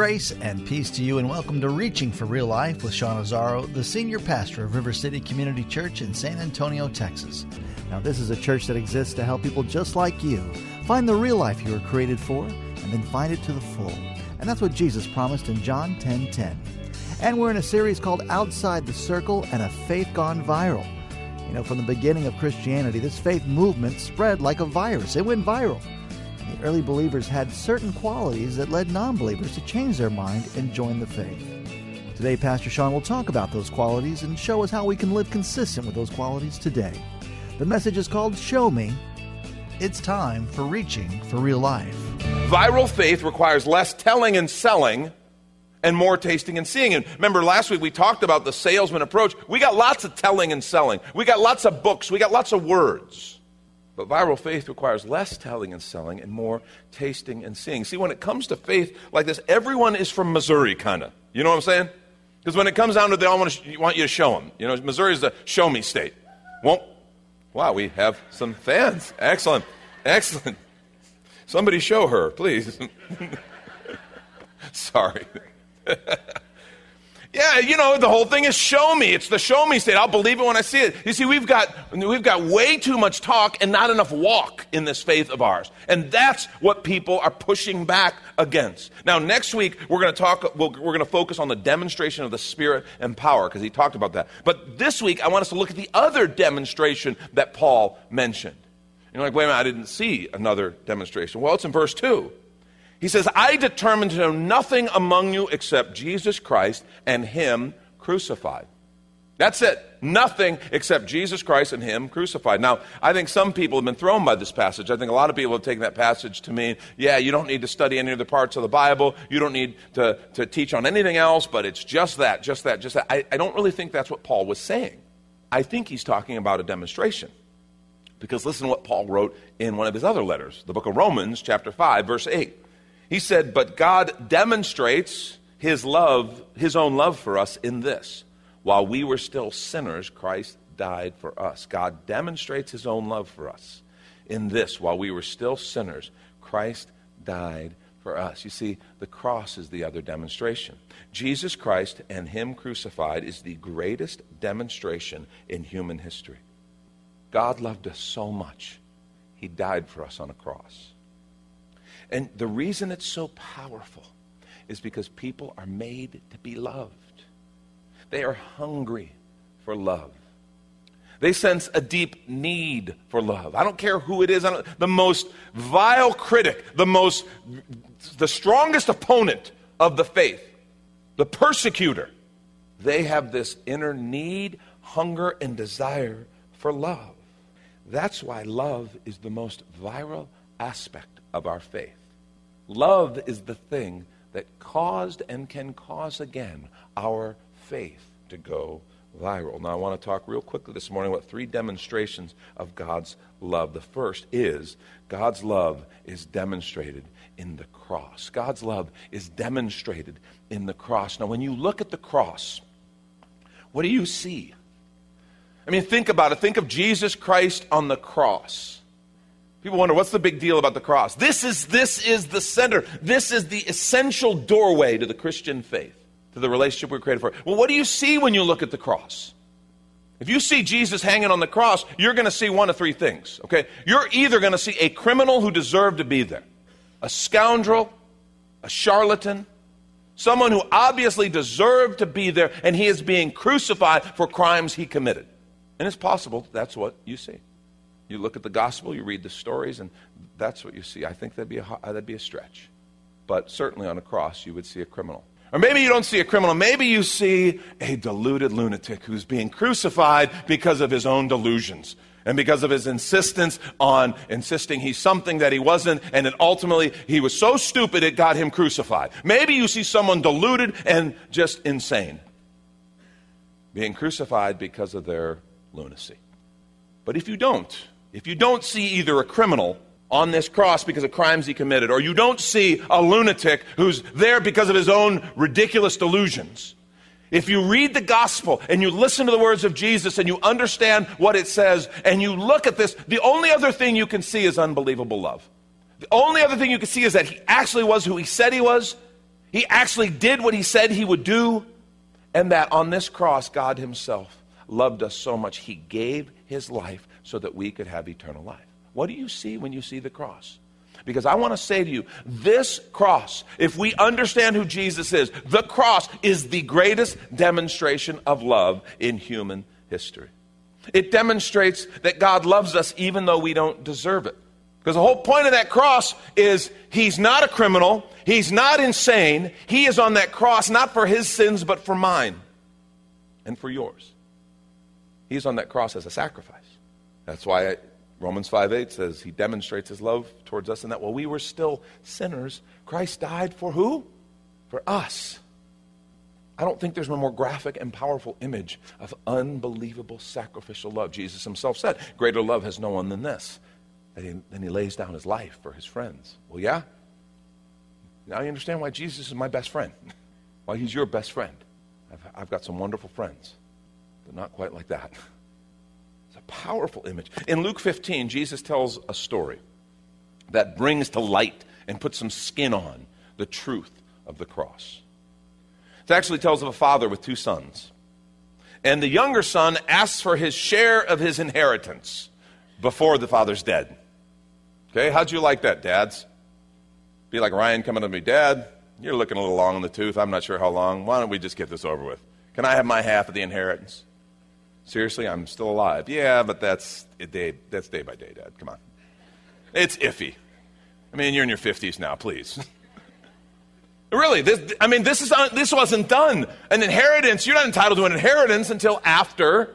Grace and peace to you, and welcome to Reaching for Real Life with Sean Azaro, the senior pastor of River City Community Church in San Antonio, Texas. Now, this is a church that exists to help people just like you find the real life you were created for, and then find it to the full. And that's what Jesus promised in John 10:10. And we're in a series called Outside the Circle and a Faith Gone Viral. You know, from the beginning of Christianity, this faith movement spread like a virus. It went viral. And the early believers had certain qualities that led non-believers to change their mind and join the faith. Today, Pastor Sean will talk about those qualities and show us how we can live consistent with those qualities today. The message is called Show Me. It's time for Reaching for Real Life. Viral faith requires less telling and selling and more tasting and seeing. And remember, last week we talked about the salesman approach. We got lots of telling and selling. We got lots of books. We got lots of words. But viral faith requires less telling and selling and more tasting and seeing. See, when it comes to faith like this, everyone is from Missouri, kind of. You know what I'm saying? Because when it comes down to it, they all want you to show them. You know, Missouri is the show-me state. Well, wow, we have some fans. Excellent. Excellent. Somebody show her, please. Sorry. Yeah, you know, the whole thing is show me. It's the show me state. I'll believe it when I see it. You see, we've got way too much talk and not enough walk in this faith of ours. And that's what people are pushing back against. Now, next week, we're going to focus on the demonstration of the Spirit and power, because he talked about that. But this week, I want us to look at the other demonstration that Paul mentioned. You're like, wait a minute, I didn't see another demonstration. Well, it's in verse 2. He says, I determined to know nothing among you except Jesus Christ and him crucified. That's it. Nothing except Jesus Christ and him crucified. Now, I think some people have been thrown by this passage. I think a lot of people have taken that passage to mean, yeah, you don't need to study any other parts of the Bible. You don't need to teach on anything else, but it's just that. I don't really think that's what Paul was saying. I think he's talking about a demonstration. Because listen to what Paul wrote in one of his other letters, the book of Romans, chapter 5, verse 8. He said, but God demonstrates his own love for us in this. While we were still sinners, Christ died for us. God demonstrates his own love for us in this. While we were still sinners, Christ died for us. You see, the cross is the other demonstration. Jesus Christ and him crucified is the greatest demonstration in human history. God loved us so much, he died for us on a cross. And the reason it's so powerful is because people are made to be loved. They are hungry for love. They sense a deep need for love. I don't care who it is. The most vile critic, the strongest opponent of the faith, the persecutor, they have this inner need, hunger, and desire for love. That's why love is the most viral aspect of our faith. Love is the thing that caused and can cause again our faith to go viral. Now, I want to talk real quickly this morning about three demonstrations of God's love. The first is God's love is demonstrated in the cross. God's love is demonstrated in the cross. Now, when you look at the cross, what do you see? I mean, think about it. Think of Jesus Christ on the cross. People wonder, what's the big deal about the cross? This is the center. This is the essential doorway to the Christian faith, to the relationship we're created for. Well, what do you see when you look at the cross? If you see Jesus hanging on the cross, you're going to see one of three things, okay? You're either going to see a criminal who deserved to be there, a scoundrel, a charlatan, someone who obviously deserved to be there, and he is being crucified for crimes he committed. And it's possible that's what you see. You look at the gospel, you read the stories, and that's what you see. I think that'd be a stretch. But certainly on a cross, you would see a criminal. Or maybe you don't see a criminal. Maybe you see a deluded lunatic who's being crucified because of his own delusions and because of his insistence on insisting he's something that he wasn't, and that ultimately he was so stupid it got him crucified. Maybe you see someone deluded and just insane being crucified because of their lunacy. But if you don't see either a criminal on this cross because of crimes he committed, or you don't see a lunatic who's there because of his own ridiculous delusions, if you read the gospel and you listen to the words of Jesus and you understand what it says and you look at this, the only other thing you can see is unbelievable love. The only other thing you can see is that he actually was who he said he was. He actually did what he said he would do, and that on this cross, God himself loved us so much, he gave his life so that we could have eternal life. What do you see when you see the cross? Because I want to say to you, this cross, if we understand who Jesus is, the cross is the greatest demonstration of love in human history. It demonstrates that God loves us even though we don't deserve it. Because the whole point of that cross is he's not a criminal, he's not insane, he is on that cross not for his sins but for mine and for yours. He's on that cross as a sacrifice. That's why Romans 5:8 says he demonstrates his love towards us in that while we were still sinners, Christ died for who? For us. I don't think there's one more graphic and powerful image of unbelievable sacrificial love. Jesus himself said, greater love has no one than this, that he lays down his life for his friends. Well, yeah? Now you understand why Jesus is my best friend, why he's your best friend. I've got some wonderful friends, but not quite like that. It's a powerful image. In Luke 15, Jesus tells a story that brings to light and puts some skin on the truth of the cross. It actually tells of a father with two sons. And the younger son asks for his share of his inheritance before the father's dead. Okay, how'd you like that, dads? Be like Ryan coming to me, Dad, you're looking a little long in the tooth. I'm not sure how long. Why don't we just get this over with? Can I have my half of the inheritance? Seriously, I'm still alive. Yeah, but that's day by day, Dad. Come on. It's iffy. I mean, you're in your 50s now, please. Really, this wasn't done. An inheritance, you're not entitled to an inheritance until after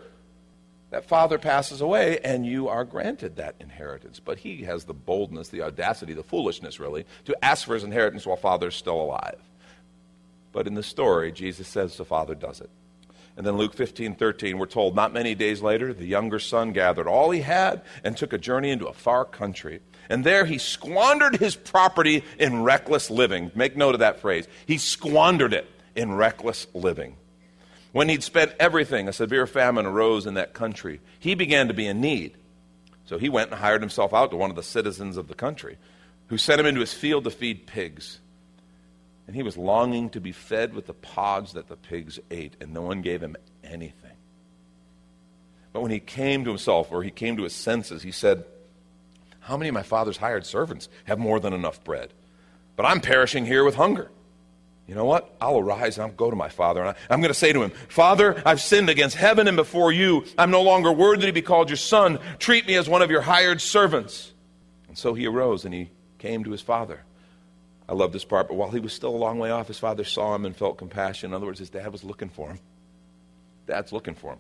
that father passes away and you are granted that inheritance. But he has the boldness, the audacity, the foolishness, really, to ask for his inheritance while father's still alive. But in the story, Jesus says the father does it. And then Luke 15:13, we're told, not many days later, the younger son gathered all he had and took a journey into a far country. And there he squandered his property in reckless living. Make note of that phrase. He squandered it in reckless living. When he'd spent everything, a severe famine arose in that country. He began to be in need. So he went and hired himself out to one of the citizens of the country, who sent him into his field to feed pigs. And he was longing to be fed with the pods that the pigs ate, and no one gave him anything. But when he came to himself, or he came to his senses, he said, how many of my father's hired servants have more than enough bread? But I'm perishing here with hunger. You know what? I'll arise and I'll go to my father. And I'm going to say to him, Father, I've sinned against heaven and before you. I'm no longer worthy to be called your son. Treat me as one of your hired servants. And so he arose and he came to his father. I love this part, but while he was still a long way off, his father saw him and felt compassion. In other words, his dad was looking for him. Dad's looking for him.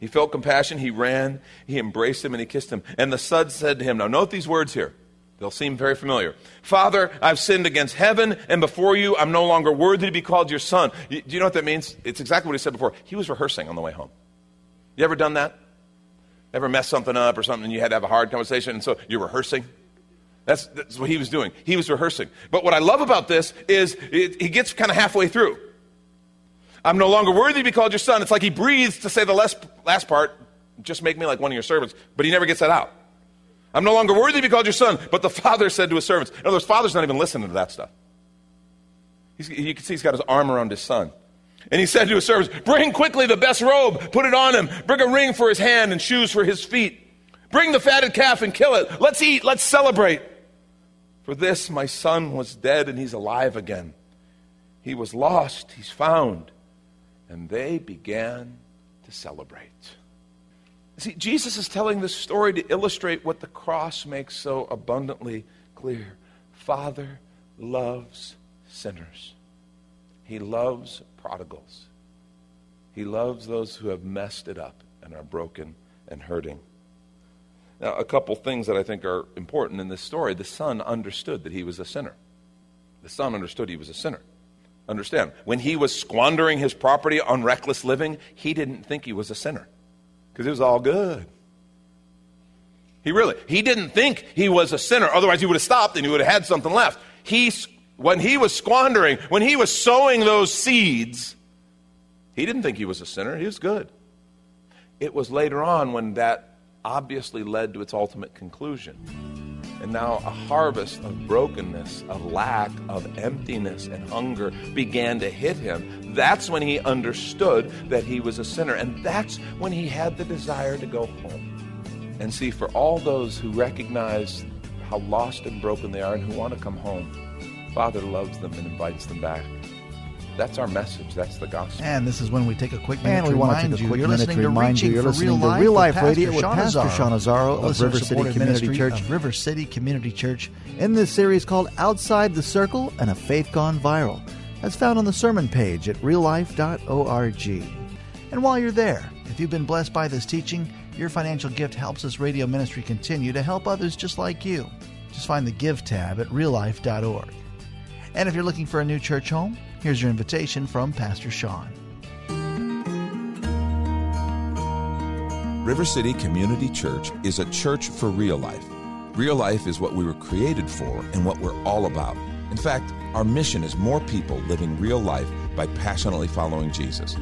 He felt compassion. He ran. He embraced him and he kissed him. And the son said to him, now note these words here. They'll seem very familiar. Father, I've sinned against heaven and before you. I'm no longer worthy to be called your son. Do you know what that means? It's exactly what he said before. He was rehearsing on the way home. You ever done that? Ever messed something up or something and you had to have a hard conversation and so you're rehearsing? That's what he was doing. He was rehearsing. But what I love about this is he gets kind of halfway through. I'm no longer worthy to be called your son. It's like he breathes to say the last part, just make me like one of your servants, but he never gets that out. I'm no longer worthy to be called your son, but the father said to his servants. In other words, father's not even listening to that stuff. You can see he's got his arm around his son. And he said to his servants, bring quickly the best robe, put it on him, bring a ring for his hand and shoes for his feet. Bring the fatted calf and kill it. Let's eat, let's celebrate. For this, my son was dead and he's alive again. He was lost, he's found. And they began to celebrate. See, Jesus is telling this story to illustrate what the cross makes so abundantly clear. Father loves sinners. He loves prodigals. He loves those who have messed it up and are broken and hurting. Now, a couple things that I think are important in this story. The son understood that he was a sinner. The son understood he was a sinner. Understand, when he was squandering his property on reckless living, he didn't think he was a sinner because it was all good. He didn't think he was a sinner. Otherwise, he would have stopped and he would have had something left. When he was squandering, when he was sowing those seeds, he didn't think he was a sinner. He was good. It was later on when that obviously led to its ultimate conclusion. And now a harvest of brokenness, a lack, of emptiness and hunger began to hit him. That's when he understood that he was a sinner. And that's when he had the desire to go home. And see, for all those who recognize how lost and broken they are and who want to come home, Father loves them and invites them back. That's our message. That's the gospel. And this is when we take a quick minute to remind you. You're listening to Real Life Radio with Pastor Sean Azaro of River City Community Church. River City Community Church in this series called Outside the Circle and a Faith Gone Viral. That's found on the sermon page at reallife.org. And while you're there, if you've been blessed by this teaching, your financial gift helps this radio ministry continue to help others just like you. Just find the Give tab at reallife.org. And if you're looking for a new church home, here's your invitation from Pastor Sean. River City Community Church is a church for real life. Real life is what we were created for and what we're all about. In fact, our mission is more people living real life by passionately following Jesus.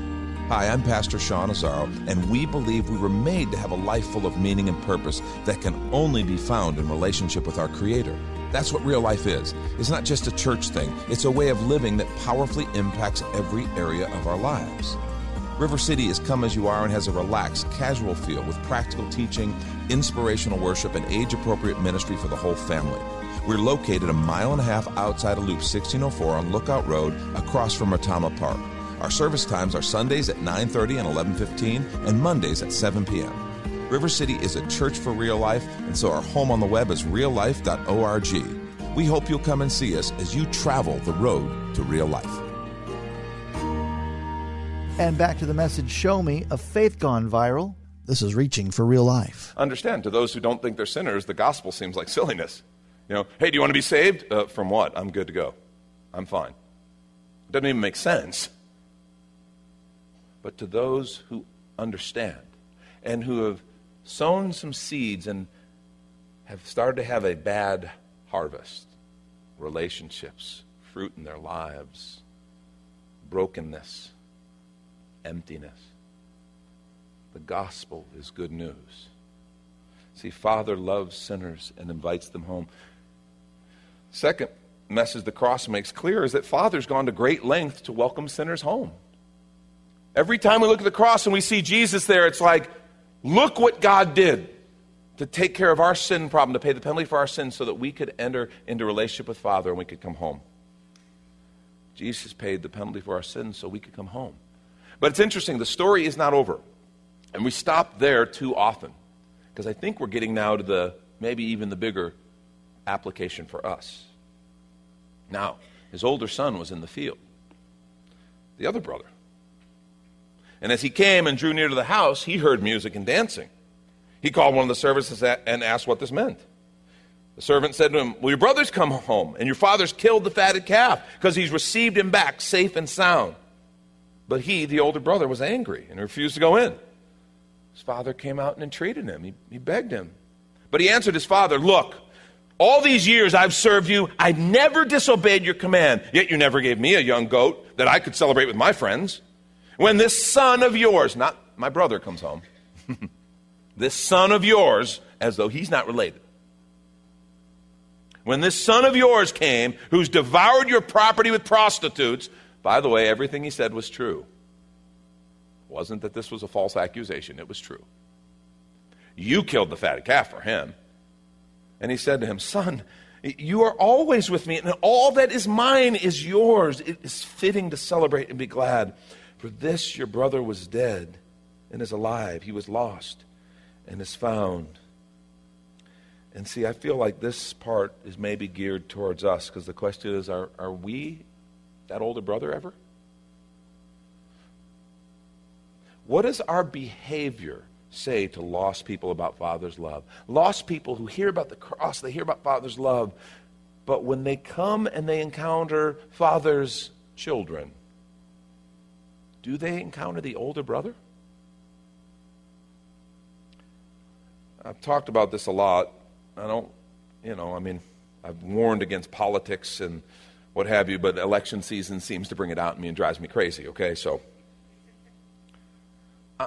Hi, I'm Pastor Sean Azaro, and we believe we were made to have a life full of meaning and purpose that can only be found in relationship with our Creator. That's what real life is. It's not just a church thing. It's a way of living that powerfully impacts every area of our lives. River City is come as you are and has a relaxed, casual feel with practical teaching, inspirational worship, and age-appropriate ministry for the whole family. We're located a mile and a half outside of Loop 1604 on Lookout Road across from Matama Park. Our service times are Sundays at 9:30 and 11:15 and Mondays at 7 p.m. River City is a church for real life, and so our home on the web is reallife.org. We hope you'll come and see us as you travel the road to real life. And back to the message, Show Me, of Faith Gone Viral. This is Reaching for Real Life. Understand, to those who don't think they're sinners, the gospel seems like silliness. You know, hey, do you want to be saved? From what? I'm good to go. I'm fine. It doesn't even make sense. But to those who understand and who have sown some seeds and have started to have a bad harvest, relationships, fruit in their lives, brokenness, emptiness. The gospel is good news. See, Father loves sinners and invites them home. Second message the cross makes clear is that Father's gone to great lengths to welcome sinners home. Every time we look at the cross and we see Jesus there, it's like, look what God did to take care of our sin problem, to pay the penalty for our sin so that we could enter into relationship with Father and we could come home. Jesus paid the penalty for our sin so we could come home. But it's interesting, the story is not over. And we stop there too often because I think we're getting now to the maybe even the bigger application for us. Now, his older son was in the field, the other brother. And as he came and drew near to the house, he heard music and dancing. He called one of the servants and asked what this meant. The servant said to him, "Well, your brother's come home, and your father's killed the fatted calf because he's received him back safe and sound." But he, the older brother, was angry and refused to go in. His father came out and entreated him. He begged him. But he answered his father, "Look, all these years I've served you. I've never disobeyed your command, yet you never gave me a young goat that I could celebrate with my friends. When this son of yours," not my brother comes home, "this son of yours," as though he's not related, "when this son of yours came, who's devoured your property with prostitutes," by the way, everything he said was true. It wasn't that this was a false accusation, it was true. "You killed the fatted calf for him." And he said to him, "Son, you are always with me, and all that is mine is yours. It is fitting to celebrate and be glad. For this your brother was dead and is alive. He was lost and is found." And see, I feel like this part is maybe geared towards us because the question is, are we that older brother ever? What does our behavior say to lost people about Father's love? Lost people who hear about the cross, they hear about Father's love, but when they come and they encounter Father's children, do they encounter the older brother? I've talked about this a lot. I've warned against politics and what have you, but election season seems to bring it out in me and drives me crazy, okay? So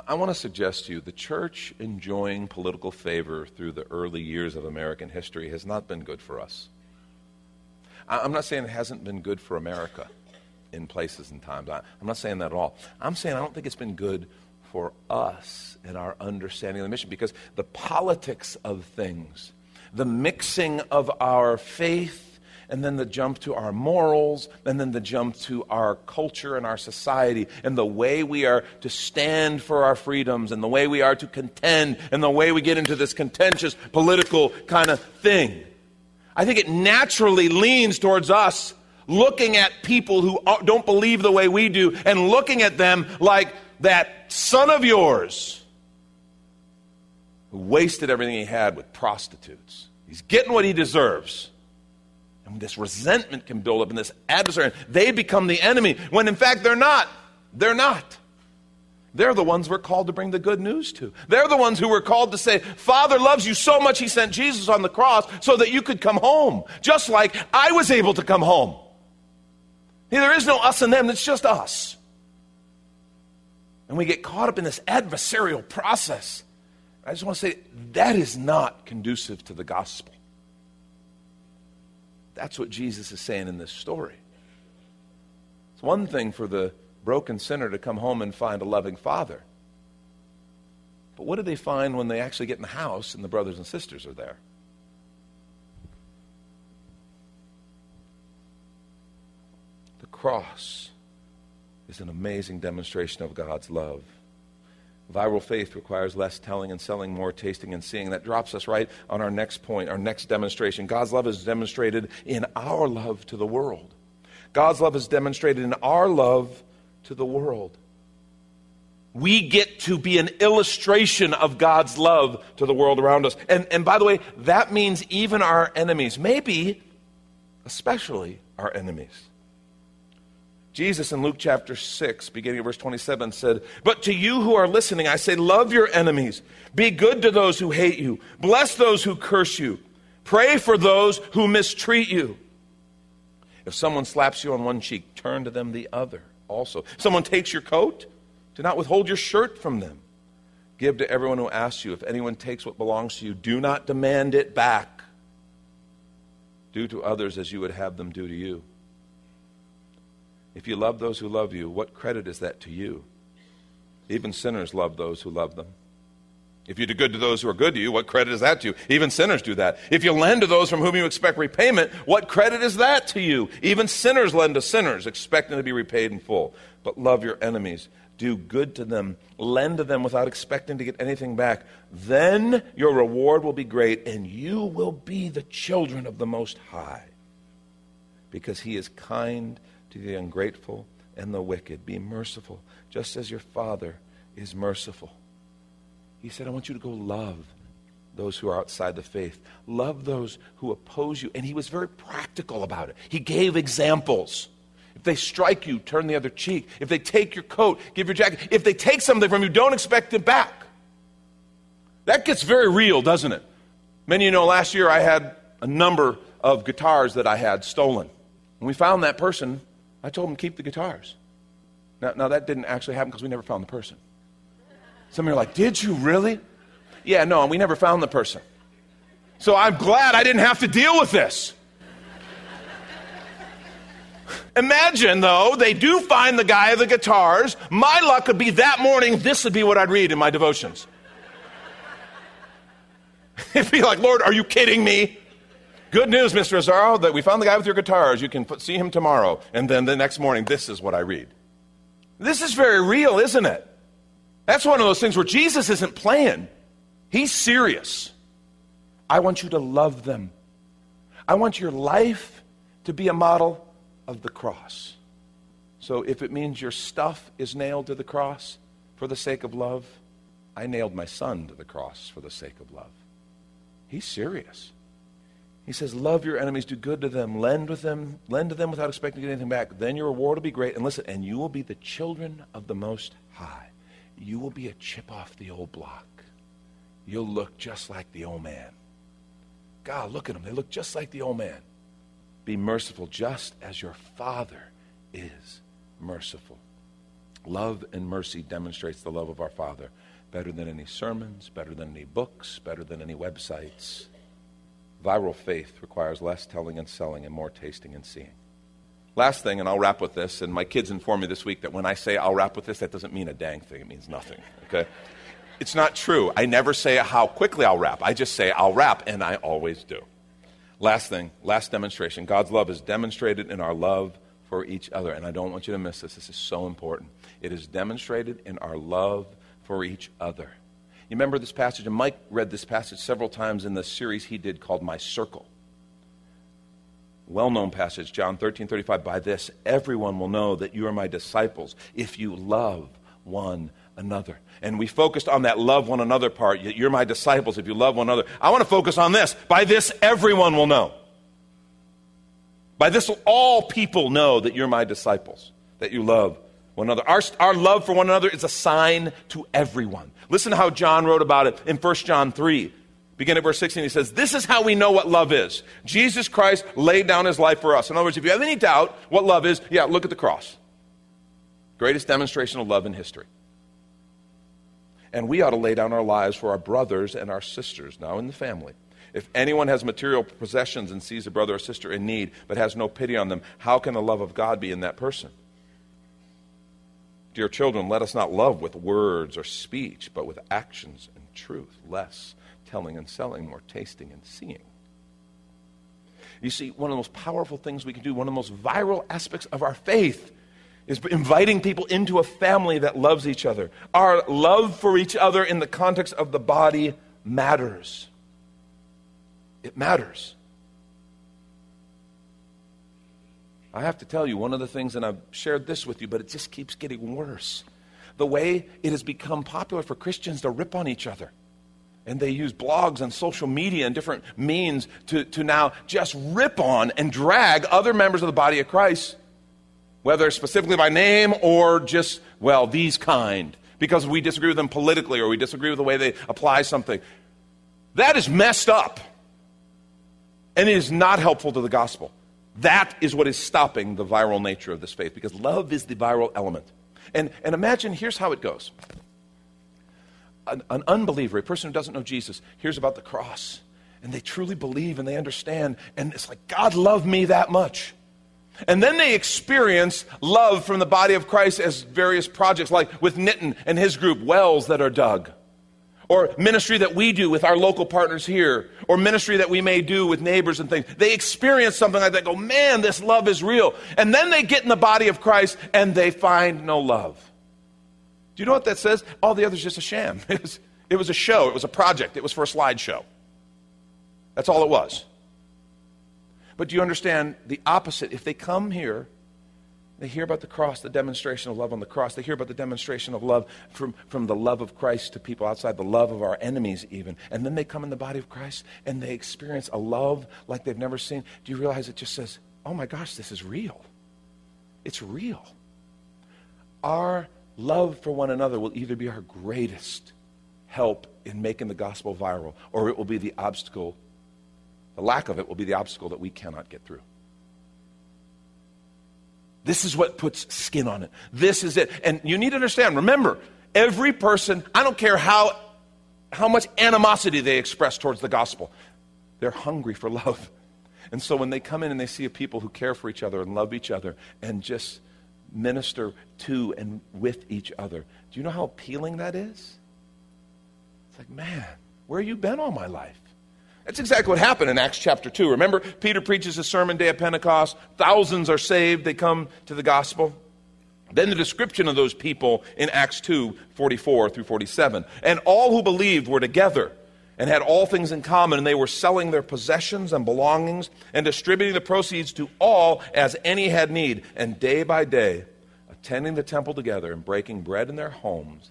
I want to suggest to you the church enjoying political favor through the early years of American history has not been good for us. I'm not saying it hasn't been good for America in places and times. I'm not saying that at all. I'm saying I don't think it's been good for us in our understanding of the mission, because the politics of things, the mixing of our faith, and then the jump to our morals, and then the jump to our culture and our society, and the way we are to stand for our freedoms, and the way we are to contend, and the way we get into this contentious political kind of thing. I think it naturally leans towards us looking at people who don't believe the way we do and looking at them like that son of yours who wasted everything he had with prostitutes. He's getting what he deserves. And this resentment can build up in this adversary. They become the enemy when in fact they're not. They're not. They're the ones we're called to bring the good news to. They're the ones who were called to say, Father loves you so much he sent Jesus on the cross so that you could come home, just like I was able to come home. There is no us and them, it's just us. And we get caught up in this adversarial process. I just want to say, that is not conducive to the gospel. That's what Jesus is saying in this story. It's one thing for the broken sinner to come home and find a loving father. But what do they find when they actually get in the house and the brothers and sisters are there? The cross is an amazing demonstration of God's love. Viral faith requires less telling and selling, more tasting and seeing. That drops us right on our next point, our next demonstration. God's love is demonstrated in our love to the world. God's love is demonstrated in our love to the world. We get to be an illustration of God's love to the world around us. And by the way, that means even our enemies, maybe especially our enemies. Jesus in Luke chapter 6, beginning at verse 27, said, "But to you who are listening, I say, love your enemies. Be good to those who hate you. Bless those who curse you. Pray for those who mistreat you. If someone slaps you on one cheek, turn to them the other also. If someone takes your coat, do not withhold your shirt from them. Give to everyone who asks you. If anyone takes what belongs to you, do not demand it back. Do to others as you would have them do to you. If you love those who love you, what credit is that to you? Even sinners love those who love them. If you do good to those who are good to you, what credit is that to you? Even sinners do that. If you lend to those from whom you expect repayment, what credit is that to you? Even sinners lend to sinners, expecting to be repaid in full. But love your enemies. Do good to them. Lend to them without expecting to get anything back. Then your reward will be great, and you will be the children of the Most High. Because he is kind to the ungrateful and the wicked. Be merciful, just as your Father is merciful." He said, I want you to go love those who are outside the faith. Love those who oppose you. And he was very practical about it. He gave examples. If they strike you, turn the other cheek. If they take your coat, give your jacket. If they take something from you, don't expect it back. That gets very real, doesn't it? Many of you know last year I had a number of guitars that I had stolen. When we found that person, I told him, keep the guitars. Now that didn't actually happen because we never found the person. Some of you are like, did you really? Yeah, no, and we never found the person. So I'm glad I didn't have to deal with this. Imagine, though, they do find the guy of the guitars. My luck would be that morning, this would be what I'd read in my devotions. It'd be like, Lord, are you kidding me? Good news, Mr. Azaro, that we found the guy with your guitars. You can see him tomorrow. And then the next morning, this is what I read. This is very real, isn't it? That's one of those things where Jesus isn't playing. He's serious. I want you to love them. I want your life to be a model of the cross. So if it means your stuff is nailed to the cross for the sake of love, I nailed my son to the cross for the sake of love. He's serious. He says, love your enemies, do good to them, lend to them without expecting to get anything back. Then your reward will be great. And listen, and you will be the children of the Most High. You will be a chip off the old block. You'll look just like the old man. God, look at them. They look just like the old man. Be merciful just as your Father is merciful. Love and mercy demonstrates the love of our Father better than any sermons, better than any books, better than any websites. Viral faith requires less telling and selling and more tasting and seeing. Last thing, and I'll wrap with this, and my kids informed me this week that when I say I'll wrap with this, that doesn't mean a dang thing. It means nothing, okay? It's not true. I never say how quickly I'll wrap. I just say I'll wrap, and I always do. Last thing, last demonstration. God's love is demonstrated in our love for each other, and I don't want you to miss this. This is so important. It is demonstrated in our love for each other. You remember this passage, and Mike read this passage several times in the series he did called My Circle. Well-known passage, John 13:35. By this, everyone will know that you are my disciples if you love one another. And we focused on that love one another part. You're my disciples if you love one another. I want to focus on this. By this, everyone will know. By this, all people know that you're my disciples, that you love one another. Our love for one another is a sign to everyone. Listen to how John wrote about it in 1 John 3. Begin at verse 16, he says, this is how we know what love is. Jesus Christ laid down his life for us. In other words, if you have any doubt what love is, look at the cross. Greatest demonstration of love in history. And we ought to lay down our lives for our brothers and our sisters, now in the family. If anyone has material possessions and sees a brother or sister in need but has no pity on them, how can the love of God be in that person? Dear children, let us not love with words or speech, but with actions and truth. Less telling and selling, more tasting and seeing. You see, one of the most powerful things we can do, one of the most viral aspects of our faith, is inviting people into a family that loves each other. Our love for each other in the context of the body matters. It matters. I have to tell you, one of the things, and I've shared this with you, but it just keeps getting worse. The way it has become popular for Christians to rip on each other. And they use blogs and social media and different means to now just rip on and drag other members of the body of Christ, whether specifically by name or just, well, these kind, because we disagree with them politically or we disagree with the way they apply something. That is messed up. And it is not helpful to the gospel. That is what is stopping the viral nature of this faith, because love is the viral element. And imagine, here's how it goes. An unbeliever, a person who doesn't know Jesus, hears about the cross, and they truly believe and they understand, and it's like, God loved me that much. And then they experience love from the body of Christ as various projects, like with Nitin and his group, wells that are dug, or ministry that we do with our local partners here, or ministry that we may do with neighbors and things. They experience something like that, go, man, this love is real. And then they get in the body of Christ, and they find no love. Do you know what that says? All the other is just a sham. It was a show. It was a project. It was for a slideshow. That's all it was. But do you understand the opposite? If they come here, they hear about the cross, the demonstration of love on the cross. They hear about the demonstration of love from the love of Christ to people outside, the love of our enemies even. And then they come in the body of Christ, and they experience a love like they've never seen. Do you realize it just says, oh my gosh, this is real. It's real. Our love for one another will either be our greatest help in making the gospel viral, or it will be the obstacle, the lack of it will be the obstacle that we cannot get through. This is what puts skin on it. This is it. And you need to understand, remember, every person, I don't care how much animosity they express towards the gospel, they're hungry for love. And so when they come in and they see a people who care for each other and love each other and just minister to and with each other. Do you know how appealing that is? It's like, man, where have you been all my life? That's exactly what happened in Acts chapter 2. Remember, Peter preaches a sermon day of Pentecost. Thousands are saved. They come to the gospel. Then the description of those people in Acts 2, 44 through 47. And all who believed were together and had all things in common, and they were selling their possessions and belongings and distributing the proceeds to all as any had need. And day by day, attending the temple together and breaking bread in their homes,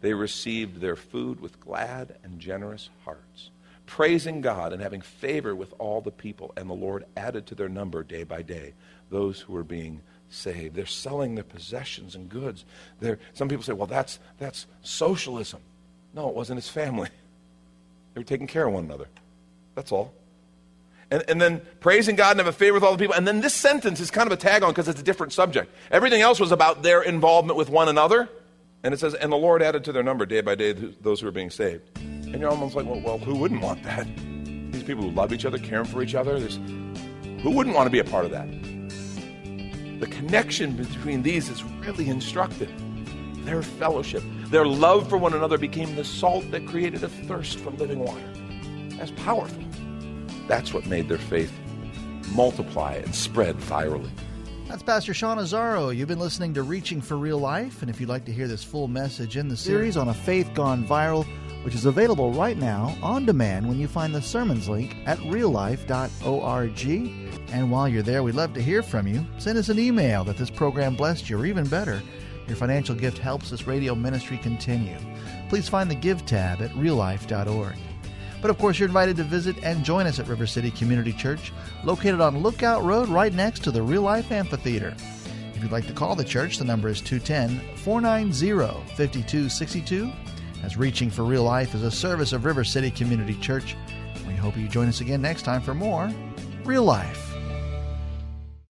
they received their food with glad and generous hearts, praising God and having favor with all the people. And the Lord added to their number day by day those who were being saved. They're selling their possessions and goods. Some people say, well, that's socialism. No, it wasn't. His family. They were taking care of one another. That's all. And then praising God and have a favor with all the people. And then this sentence is kind of a tag-on because it's a different subject. Everything else was about their involvement with one another. And it says, and the Lord added to their number day by day those who are being saved. And you're almost like, well, who wouldn't want that? These people who love each other, caring for each other. Who wouldn't want to be a part of that? The connection between these is really instructive. Their fellowship, their love for one another became the salt that created a thirst for living water. That's powerful. That's what made their faith multiply and spread virally. That's Pastor Sean Azaro. You've been listening to Reaching for Real Life. And if you'd like to hear this full message in the series on a Faith Gone Viral, which is available right now on demand when you find the sermons link at reallife.org. And while you're there, we'd love to hear from you. Send us an email that this program blessed you, or even better, your financial gift helps this radio ministry continue. Please find the Give tab at reallife.org. But of course, you're invited to visit and join us at River City Community Church, located on Lookout Road right next to the Real Life Amphitheater. If you'd like to call the church, the number is 210-490-5262. As Reaching for Real Life is a service of River City Community Church. We hope you join us again next time for more Real Life.